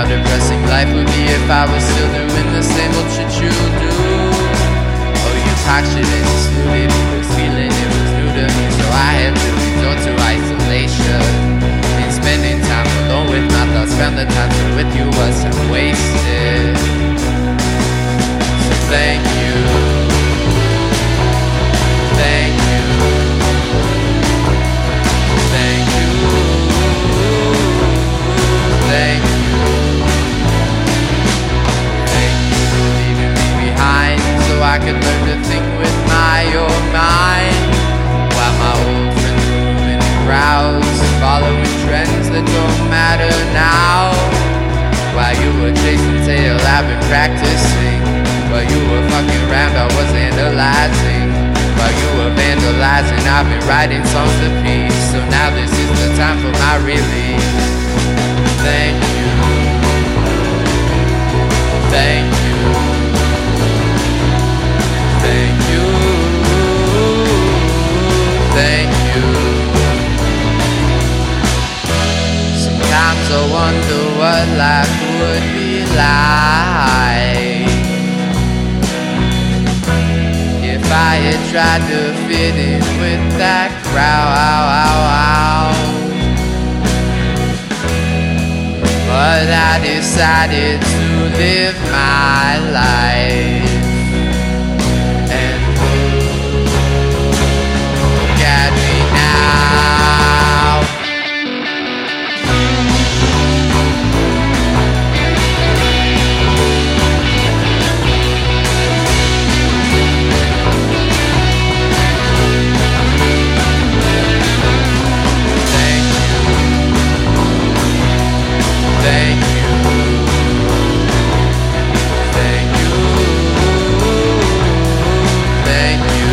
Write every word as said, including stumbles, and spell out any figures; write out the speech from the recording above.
how depressing life would be if I was still doing the same old shit you do. Oh, you pocked it and you suited, you was feeling it was new to me, so I had to resort to isolation. Been spending time alone with my thoughts, found the time to with you was time wasted. So thank you, thank you. Thank you, thank you for leaving me behind, so I could learn to think with my own mind. While my old friends were moving in crowds, following trends that don't matter now. While you were chasing tail, I've been practicing. While you were fucking around, I was analyzing. While you were vandalizing, I've been writing songs of peace. So now this is the time for my release. Thank you, thank you, thank you, thank you. Sometimes I wonder what life would be like if I had tried to fit in with that crowd. But I decided to live my life and look at me now. Thank you, thank you, thank you,